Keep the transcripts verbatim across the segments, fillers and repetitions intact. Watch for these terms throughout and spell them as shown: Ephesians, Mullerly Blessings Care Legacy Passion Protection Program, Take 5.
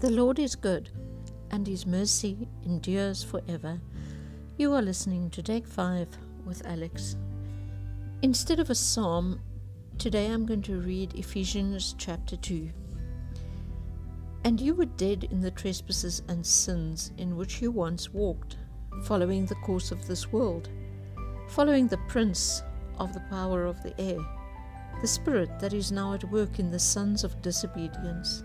The Lord is good, and His mercy endures forever. You are listening to Take five with Alex. Instead of a psalm, today I'm going to read Ephesians chapter two. And you were dead in the trespasses and sins in which you once walked, following the course of this world, following the prince of the power of the air, the spirit that is now at work in the sons of disobedience,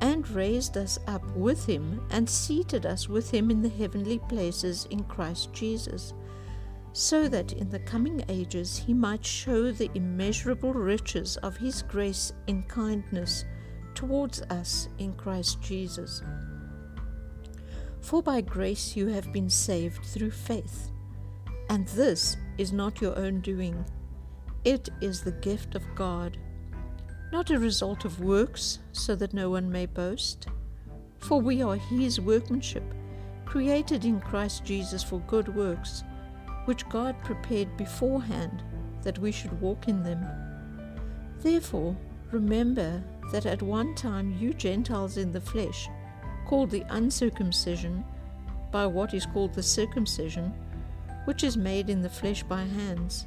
and raised us up with Him, and seated us with Him in the heavenly places in Christ Jesus, so that in the coming ages He might show the immeasurable riches of His grace in kindness towards us in Christ Jesus. For by grace you have been saved through faith, and this is not your own doing. It is the gift of God, not a result of works, so that no one may boast. For we are His workmanship, created in Christ Jesus for good works, which God prepared beforehand that we should walk in them. Therefore, remember that at one time you Gentiles in the flesh, called the uncircumcision by what is called the circumcision, which is made in the flesh by hands.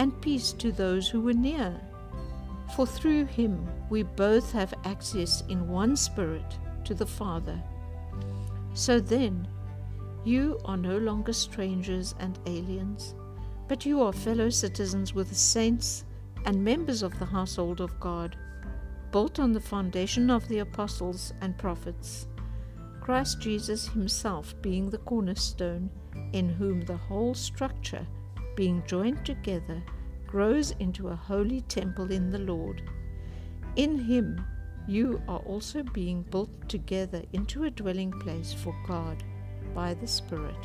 and peace to those who were near. For through Him we both have access in one Spirit to the Father. So then, you are no longer strangers and aliens, but you are fellow citizens with the saints and members of the household of God, built on the foundation of the apostles and prophets, Christ Jesus Himself being the cornerstone, in whom the whole structure, being joined together, grows into a holy temple in the Lord. In Him you are also being built together into a dwelling place for God by the Spirit.